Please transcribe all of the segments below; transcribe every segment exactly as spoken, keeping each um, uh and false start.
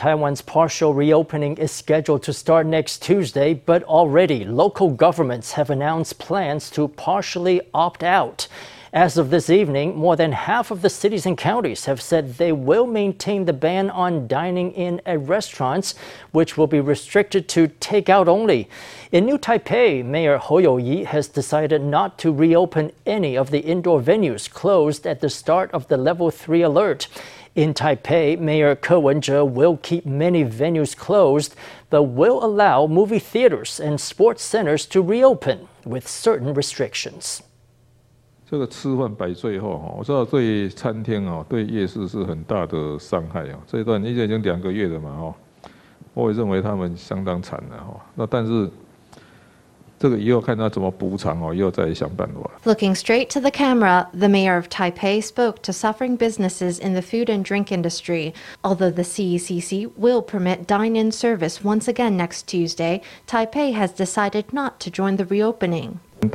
Taiwan's partial reopening is scheduled to start next Tuesday, but already local governments have announced plans to partially opt out. As of this evening, more than half of the cities and counties have said they will maintain the ban on dining in at restaurants, which will be restricted to takeout only. In New Taipei, Mayor Hou You-yi has decided not to reopen any of the indoor venues closed at the start of the level three alert. In Taipei, Mayor Ko Wen-je will keep many venues closed, but will allow movie theaters and sports centers to reopen with certain restrictions. 这个吃饭百岁后哈，我知道对餐厅啊、对夜市是很大的伤害啊。这一段已经两个月了嘛哈，我也认为他们相当惨了哈。那但是这个以后看他怎么补偿哦，以后再想办法。Looking straight to the camera, the mayor of Taipei spoke to suffering businesses in the food and drink industry. Although the C E C C will permit dine-in service once again next Tuesday, Taipei has decided not to join the reopening. We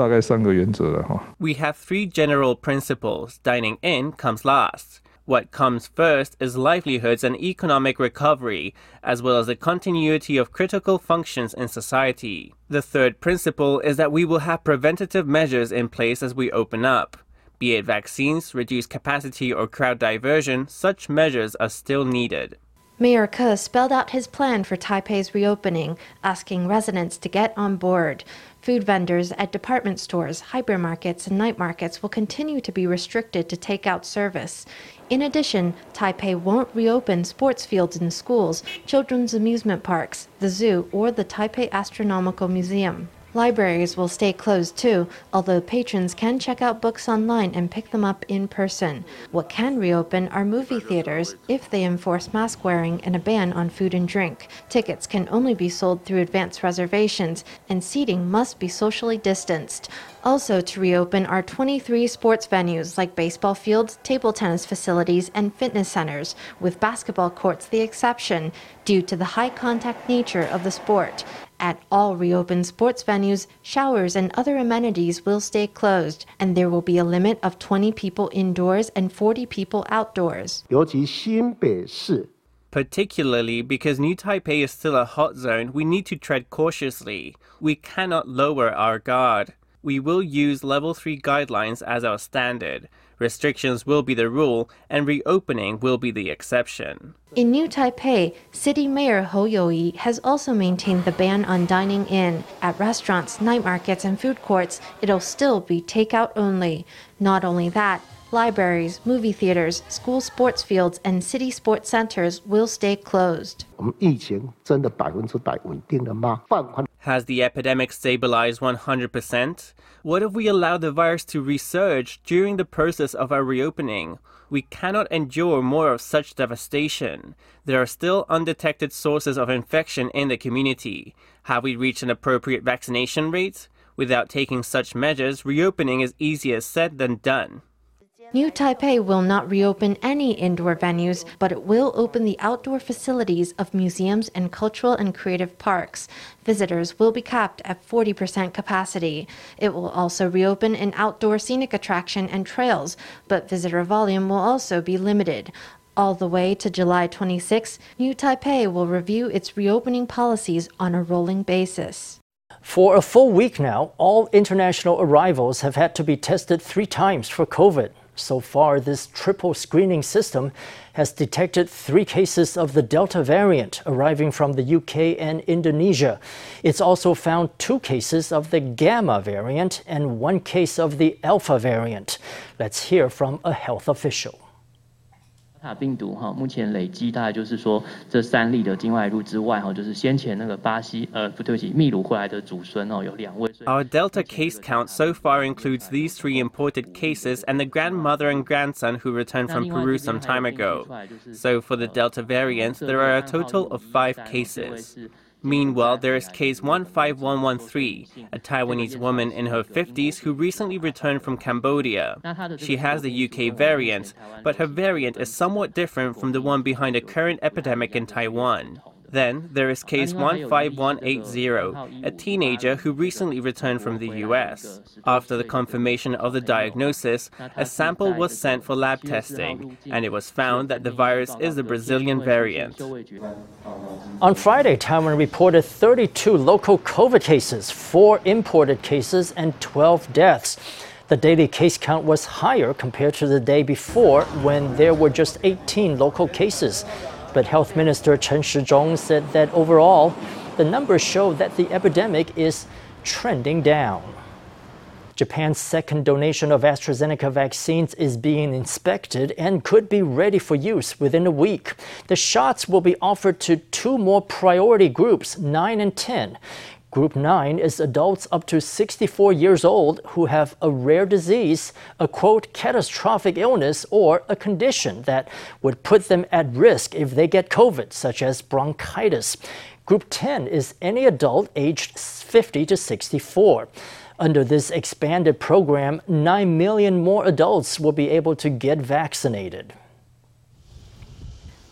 have three general principles. Dining in comes last. What comes first is livelihoods and economic recovery, as well as the continuity of critical functions in society. The third principle is that we will have preventative measures in place as we open up. Be it vaccines, reduced capacity, or crowd diversion, such measures are still needed. Mayor Ke spelled out his plan for Taipei's reopening, asking residents to get on board. Food vendors at department stores, hypermarkets, and night markets will continue to be restricted to takeout service. In addition, Taipei won't reopen sports fields and schools, children's amusement parks, the zoo, or the Taipei Astronomical Museum. Libraries will stay closed too, although patrons can check out books online and pick them up in person. What can reopen are movie theaters if they enforce mask wearing and a ban on food and drink. Tickets can only be sold through advance reservations, and seating must be socially distanced. Also to reopen are twenty-three sports venues like baseball fields, table tennis facilities, and fitness centers, with basketball courts the exception due to the high contact nature of the sport. At all reopened sports venues, showers and other amenities will stay closed, and there will be a limit of twenty people indoors and forty people outdoors. Particularly because New Taipei is still a hot zone, we need to tread cautiously. We cannot lower our guard. We will use level three guidelines as our standard. Restrictions will be the rule, and reopening will be the exception. In New Taipei, City Mayor Hou You-yi has also maintained the ban on dining in. At restaurants, night markets, and food courts, it'll still be takeout only. Not only that, libraries, movie theaters, school sports fields, and city sports centers will stay closed. Has the epidemic stabilized one hundred percent? What if we allow the virus to resurge during the process of our reopening? We cannot endure more of such devastation. There are still undetected sources of infection in the community. Have we reached an appropriate vaccination rate? Without taking such measures, reopening is easier said than done. New Taipei will not reopen any indoor venues, but it will open the outdoor facilities of museums and cultural and creative parks. Visitors will be capped at forty percent capacity. It will also reopen an outdoor scenic attraction and trails, but visitor volume will also be limited. All the way to July twenty-sixth, New Taipei will review its reopening policies on a rolling basis. For a full week now, all international arrivals have had to be tested three times for COVID. So far, this triple screening system has detected three cases of the Delta variant arriving from the U K and Indonesia. It's also found two cases of the Gamma variant and one case of the Alpha variant. Let's hear from a health official. 塔病毒哈，目前累积大概就是说这三例的境外入之外哈，就是先前那个巴西呃不对不起秘鲁过来的祖孙哦有两位。Our Delta case count so far includes these three imported cases and the grandmother and grandson who returned from Peru some time ago. So for the Delta variant, there are a total of five cases. Meanwhile, there is case one five one one three, a Taiwanese woman in her fifties who recently returned from Cambodia. She has the U K variant, but her variant is somewhat different from the one behind the current epidemic in Taiwan. Then there is case one five one eight zero, a teenager who recently returned from the U S. After the confirmation of the diagnosis, a sample was sent for lab testing, and it was found that the virus is the Brazilian variant. On Friday, Taiwan reported thirty-two local COVID cases, four imported cases, and twelve deaths. The daily case count was higher compared to the day before, when there were just eighteen local cases. But Health Minister Chen Shizhong said that overall, the numbers show that the epidemic is trending down. Japan's second donation of AstraZeneca vaccines is being inspected and could be ready for use within a week. The shots will be offered to two more priority groups, nine and ten. Group nine is adults up to sixty-four years old who have a rare disease, a, quote, catastrophic illness, or a condition that would put them at risk if they get COVID, such as bronchitis. Group ten is any adult aged fifty to sixty-four. Under this expanded program, nine million more adults will be able to get vaccinated.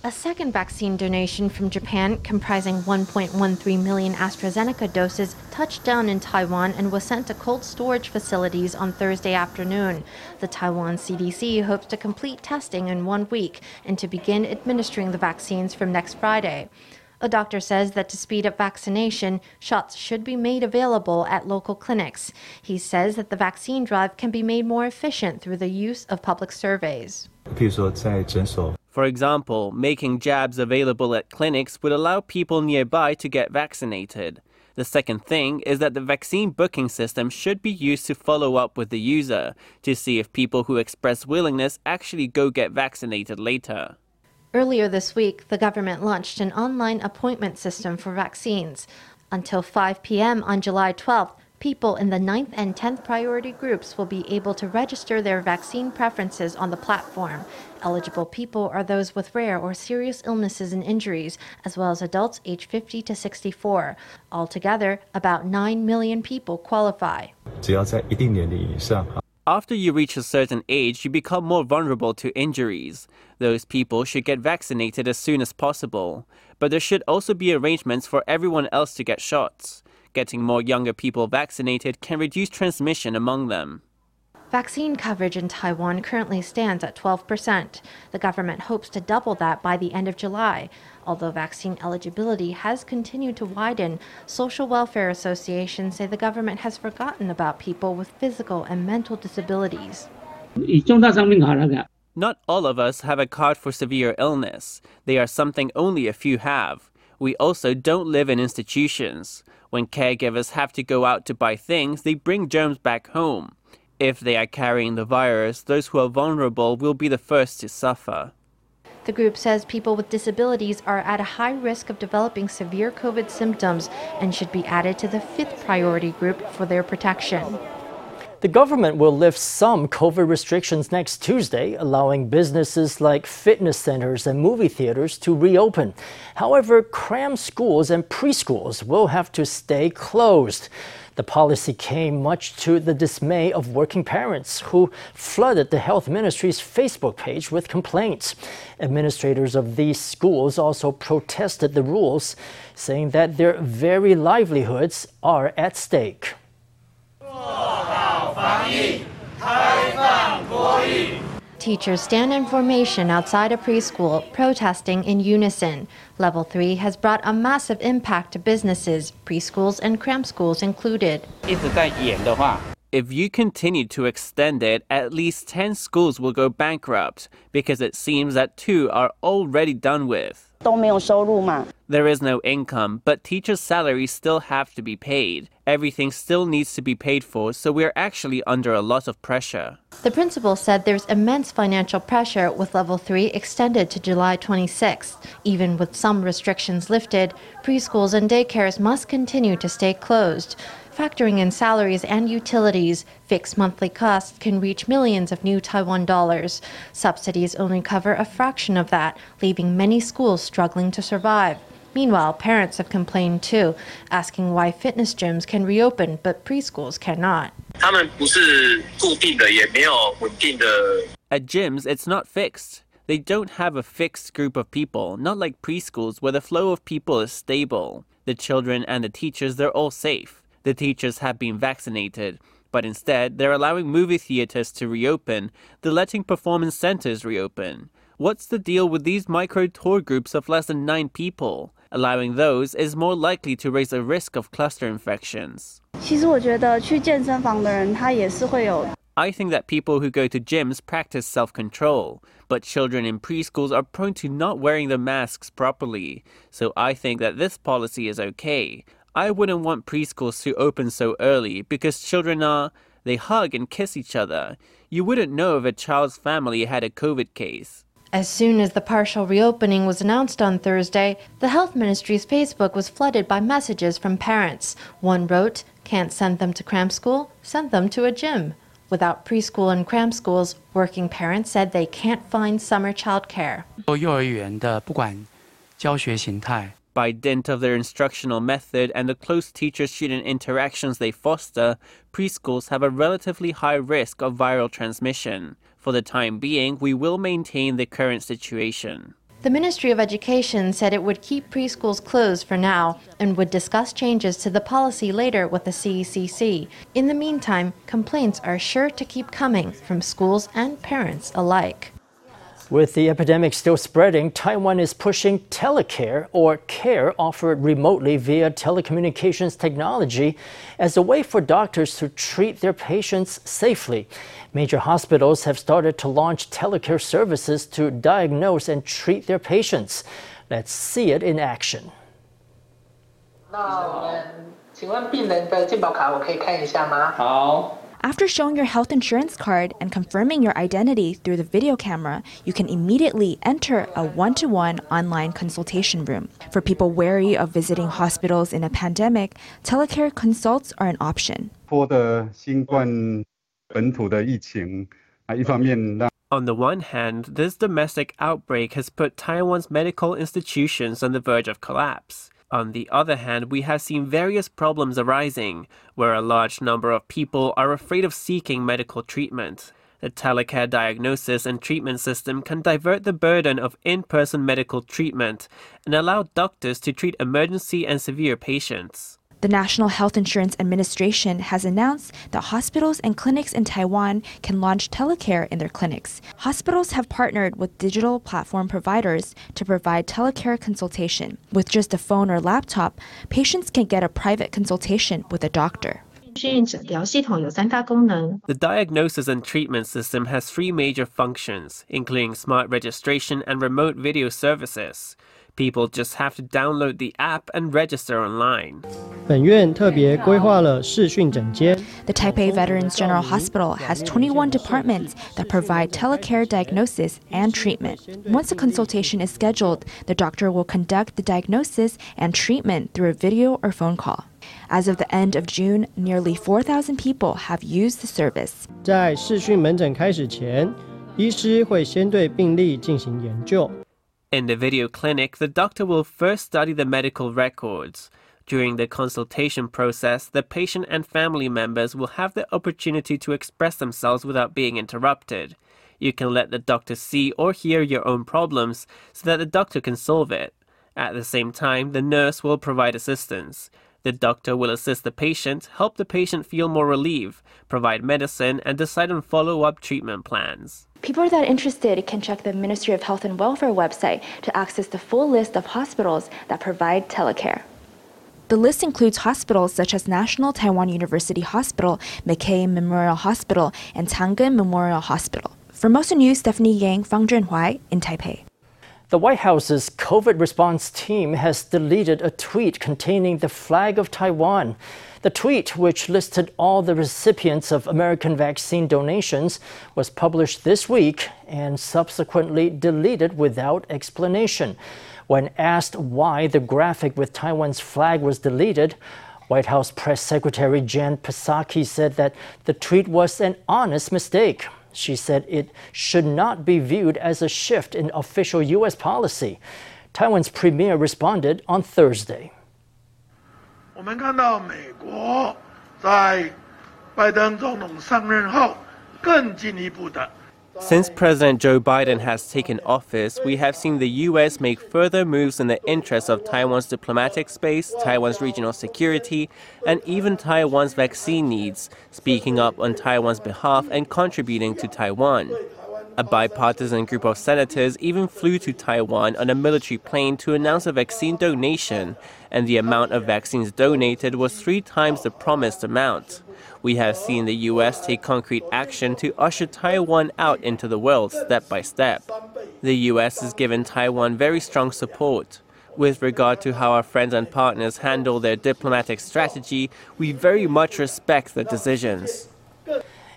A second vaccine donation from Japan, comprising one point one three million AstraZeneca doses, touched down in Taiwan and was sent to cold storage facilities on Thursday afternoon. The Taiwan C D C hopes to complete testing in one week and to begin administering the vaccines from next Friday. A doctor says that to speed up vaccination, shots should be made available at local clinics. He says that the vaccine drive can be made more efficient through the use of public surveys. For example, making jabs available at clinics would allow people nearby to get vaccinated. The second thing is that the vaccine booking system should be used to follow up with the user to see if people who express willingness actually go get vaccinated later. Earlier this week, the government launched an online appointment system for vaccines. Until five p.m. on July twelfth, people in the ninth and tenth priority groups will be able to register their vaccine preferences on the platform. Eligible people are those with rare or serious illnesses and injuries, as well as adults aged fifty to sixty-four. Altogether, about nine million people qualify. After you reach a certain age, you become more vulnerable to injuries. Those people should get vaccinated as soon as possible. But there should also be arrangements for everyone else to get shots. Getting more younger people vaccinated can reduce transmission among them. Vaccine coverage in Taiwan currently stands at twelve percent. The government hopes to double that by the end of July. Although vaccine eligibility has continued to widen, social welfare associations say the government has forgotten about people with physical and mental disabilities. Not all of us have a card for severe illness. They are something only a few have. We also don't live in institutions. When caregivers have to go out to buy things, they bring germs back home. If they are carrying the virus, those who are vulnerable will be the first to suffer. The group says people with disabilities are at a high risk of developing severe COVID symptoms and should be added to the fifth priority group for their protection. The government will lift some COVID restrictions next Tuesday, allowing businesses like fitness centers and movie theaters to reopen. However, cram schools and preschools will have to stay closed. The policy came much to the dismay of working parents who flooded the health ministry's Facebook page with complaints. Administrators of these schools also protested the rules, saying that their very livelihoods are at stake. Teachers stand in formation outside a preschool, protesting in unison. Level three has brought a massive impact to businesses, preschools and cram schools included. If you continue to extend it, at least ten schools will go bankrupt, because it seems that two are already done with. There is no income, but teachers' salaries still have to be paid. Everything still needs to be paid for, so we are actually under a lot of pressure. The principal said there's immense financial pressure with Level three extended to July twenty-sixth. Even with some restrictions lifted, preschools and daycares must continue to stay closed. Factoring in salaries and utilities, fixed monthly costs can reach millions of new Taiwan dollars. Subsidies only cover a fraction of that, leaving many schools struggling to survive. Meanwhile, parents have complained too, asking why fitness gyms can reopen but preschools cannot. At gyms, it's not fixed. They don't have a fixed group of people, not like preschools where the flow of people is stable. The children and the teachers, they're all safe. The teachers have been vaccinated. But instead, they're allowing movie theaters to reopen. They're letting performance centers reopen. What's the deal with these micro tour groups of less than nine people? Allowing those is more likely to raise a risk of cluster infections. I think that people who go to gyms practice self-control, but children in preschools are prone to not wearing the masks properly. So I think that this policy is okay. I wouldn't want preschools to open so early because children are, they hug and kiss each other. You wouldn't know if a child's family had a COVID case. As soon as the partial reopening was announced on Thursday, the health ministry's Facebook was flooded by messages from parents. One wrote, "Can't send them to cram school, send them to a gym." Without preschool and cram schools, working parents said they can't find summer childcare. By dint of their instructional method and the close teacher-student interactions they foster, preschools have a relatively high risk of viral transmission. For the time being, we will maintain the current situation. The Ministry of Education said it would keep preschools closed for now and would discuss changes to the policy later with the C E C C. In the meantime, complaints are sure to keep coming from schools and parents alike. With the epidemic still spreading, Taiwan is pushing telecare, or care offered remotely via telecommunications technology, as a way for doctors to treat their patients safely. Major hospitals have started to launch telecare services to diagnose and treat their patients. Let's see it in action. After showing your health insurance card and confirming your identity through the video camera, you can immediately enter a one-to-one online consultation room. For people wary of visiting hospitals in a pandemic, telecare consults are an option. On the one hand, this domestic outbreak has put Taiwan's medical institutions on the verge of collapse. On the other hand, we have seen various problems arising, where a large number of people are afraid of seeking medical treatment. The telecare diagnosis and treatment system can divert the burden of in-person medical treatment and allow doctors to treat emergency and severe patients. The National Health Insurance Administration has announced that hospitals and clinics in Taiwan can launch telecare in their clinics. Hospitals have partnered with digital platform providers to provide telecare consultation. With just a phone or laptop, patients can get a private consultation with a doctor. The diagnosis and treatment system has three major functions, including smart registration and remote video services. People just have to download the app and register online. The Taipei Veterans General Hospital has twenty-one departments that provide telecare diagnosis and treatment. Once a consultation is scheduled, the doctor will conduct the diagnosis and treatment through a video or phone call. As of the end of June, nearly four thousand people have used the service. In the video clinic, the doctor will first study the medical records. During the consultation process, the patient and family members will have the opportunity to express themselves without being interrupted. You can let the doctor see or hear your own problems so that the doctor can solve it. At the same time, the nurse will provide assistance. The doctor will assist the patient, help the patient feel more relief, provide medicine, and decide on follow-up treatment plans. People that are interested can check the Ministry of Health and Welfare website to access the full list of hospitals that provide telecare. The list includes hospitals such as National Taiwan University Hospital, McKay Memorial Hospital, and Tangen Memorial Hospital. For Most News, Stephanie Yang, Fang Zhenhuai in Taipei. The White House's COVID response team has deleted a tweet containing the flag of Taiwan. The tweet, which listed all the recipients of American vaccine donations, was published this week and subsequently deleted without explanation. When asked why the graphic with Taiwan's flag was deleted, White House Press Secretary Jen Psaki said that the tweet was an honest mistake. She said it should not be viewed as a shift in official U S policy. Taiwan's premier responded on Thursday. Since President Joe Biden has taken office, we have seen the U S make further moves in the interest of Taiwan's diplomatic space, Taiwan's regional security, and even Taiwan's vaccine needs, speaking up on Taiwan's behalf and contributing to Taiwan. A bipartisan group of senators even flew to Taiwan on a military plane to announce a vaccine donation, and the amount of vaccines donated was three times the promised amount. We have seen the U S take concrete action to usher Taiwan out into the world step by step. The U S has given Taiwan very strong support. With regard to how our friends and partners handle their diplomatic strategy, we very much respect the decisions.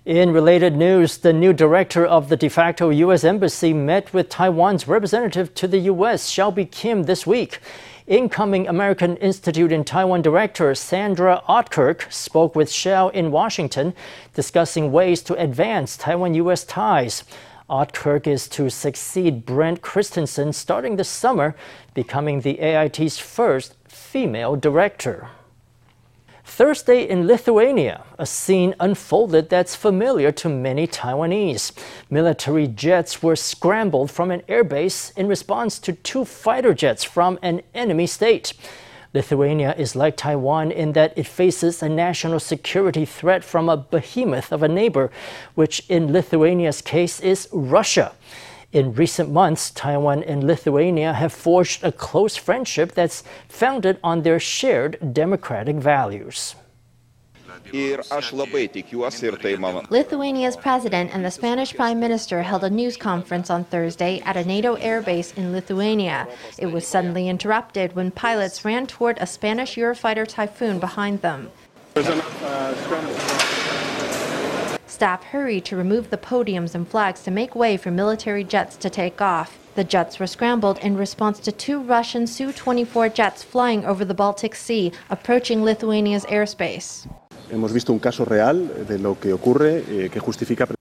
In related news, the new director of the de facto U S Embassy met with Taiwan's representative to the U S, Hsiao Bi-khim, this week. Incoming American Institute in Taiwan director Sandra Oudkirk spoke with Hsiao in Washington, discussing ways to advance Taiwan-U S ties. Oudkirk is to succeed Brent Christensen starting this summer, becoming the A I T's first female director. Thursday in Lithuania, a scene unfolded that's familiar to many Taiwanese. Military jets were scrambled from an airbase in response to two fighter jets from an enemy state. Lithuania is like Taiwan in that it faces a national security threat from a behemoth of a neighbor, which in Lithuania's case is Russia. In recent months, Taiwan and Lithuania have forged a close friendship that's founded on their shared democratic values. Lithuania's president and the Spanish prime minister held a news conference on Thursday at a NATO airbase in Lithuania. It was suddenly interrupted when pilots ran toward a Spanish Eurofighter Typhoon behind them. Staff hurried to remove the podiums and flags to make way for military jets to take off. The jets were scrambled in response to two Russian S U twenty-four jets flying over the Baltic Sea, approaching Lithuania's airspace.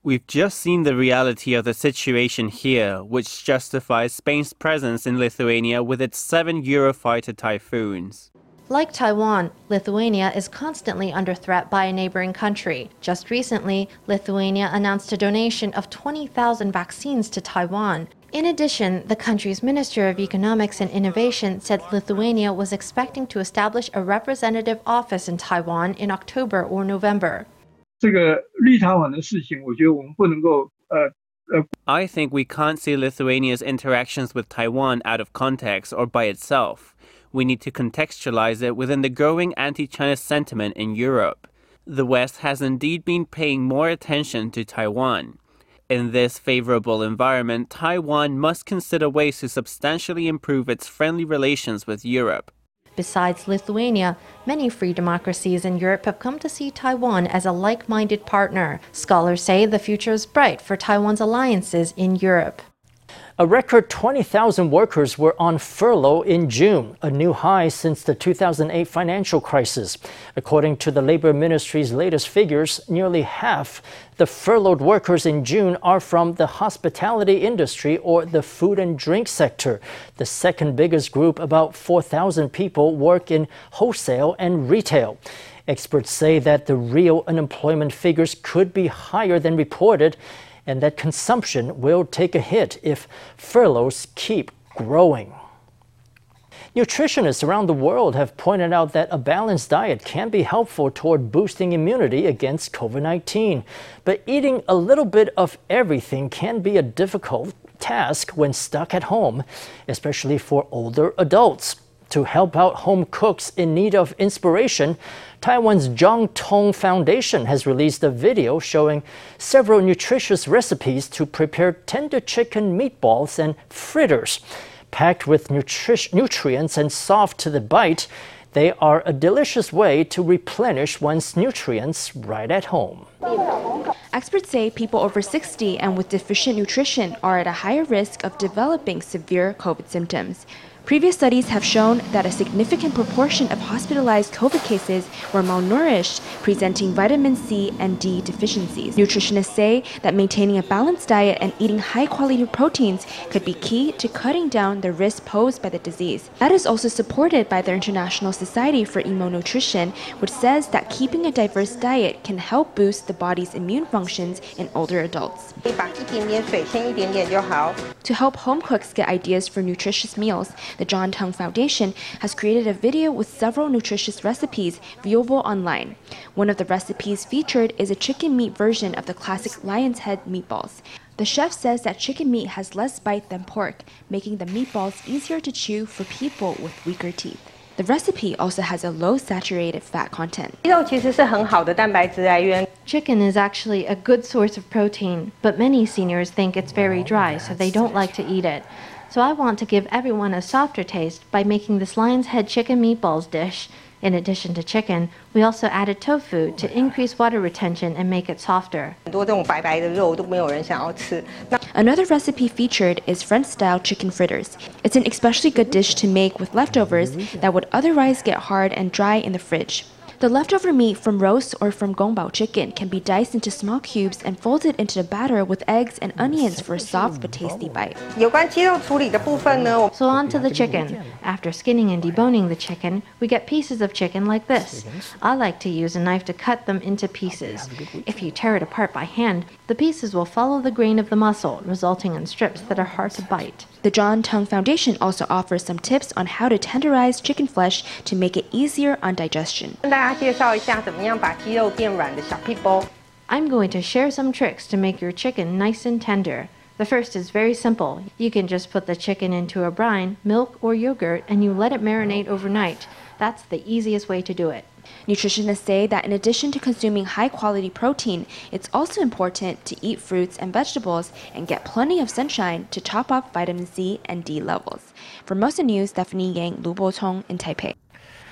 We've just seen the reality of the situation here, which justifies Spain's presence in Lithuania with its seven Eurofighter Typhoons. Like Taiwan, Lithuania is constantly under threat by a neighboring country. Just recently, Lithuania announced a donation of twenty thousand vaccines to Taiwan. In addition, the country's Minister of Economics and Innovation said Lithuania was expecting to establish a representative office in Taiwan in October or November. I think we can't see Lithuania's interactions with Taiwan out of context or by itself. We need to contextualize it within the growing anti-China sentiment in Europe. The West has indeed been paying more attention to Taiwan. In this favorable environment, Taiwan must consider ways to substantially improve its friendly relations with Europe. Besides Lithuania, many free democracies in Europe have come to see Taiwan as a like-minded partner. Scholars say the future is bright for Taiwan's alliances in Europe. A record twenty thousand workers were on furlough in June, a new high since the two thousand eight financial crisis. According to the Labor Ministry's latest figures, nearly half the furloughed workers in June are from the hospitality industry or the food and drink sector. The second biggest group, about four thousand people, work in wholesale and retail. Experts say that the real unemployment figures could be higher than reported, and that consumption will take a hit if furloughs keep growing. Nutritionists around the world have pointed out that a balanced diet can be helpful toward boosting immunity against COVID nineteen. But eating a little bit of everything can be a difficult task when stuck at home, especially for older adults. To help out home cooks in need of inspiration, Taiwan's John Tung Foundation has released a video showing several nutritious recipes to prepare tender chicken meatballs and fritters. Packed with nutri- nutrients and soft to the bite, they are a delicious way to replenish one's nutrients right at home. Experts say people over sixty and with deficient nutrition are at a higher risk of developing severe COVID symptoms. Previous studies have shown that a significant proportion of hospitalized COVID cases were malnourished, presenting vitamin C and D deficiencies. Nutritionists say that maintaining a balanced diet and eating high-quality proteins could be key to cutting down the risk posed by the disease. That is also supported by the International Society for Immunonutrition, which says that keeping a diverse diet can help boost the body's immune functions in older adults. To help home cooks get ideas for nutritious meals, the John Tung Foundation has created a video with several nutritious recipes viewable online. One of the recipes featured is a chicken meat version of the classic lion's head meatballs. The chef says that chicken meat has less bite than pork, making the meatballs easier to chew for people with weaker teeth. The recipe also has a low saturated fat content. Chicken is actually a good source of protein, but many seniors think it's very dry, so they don't like to eat it. So I want to give everyone a softer taste by making this lion's head chicken meatballs dish. In addition to chicken, we also added tofu to increase water retention and make it softer. Another recipe featured is French-style chicken fritters. It's an especially good dish to make with leftovers that would otherwise get hard and dry in the fridge. The leftover meat from roast or from gongbao chicken can be diced into small cubes and folded into a batter with eggs and onions for a soft but tasty bite. So on to the chicken. After skinning and deboning the chicken, we get pieces of chicken like this. I like to use a knife to cut them into pieces. If you tear it apart by hand, the pieces will follow the grain of the muscle, resulting in strips that are hard to bite. The John Tung Foundation also offers some tips on how to tenderize chicken flesh to make it easier on digestion. I'm going to share some tricks to make your chicken nice and tender. The first is very simple. You can just put the chicken into a brine, milk, or yogurt, and you let it marinate overnight. That's the easiest way to do it. Nutritionists say that in addition to consuming high-quality protein, it's also important to eat fruits and vegetables and get plenty of sunshine to top up vitamin C and D levels. For Mosa News, Stephanie Yang, Lu Bo Tong in Taipei.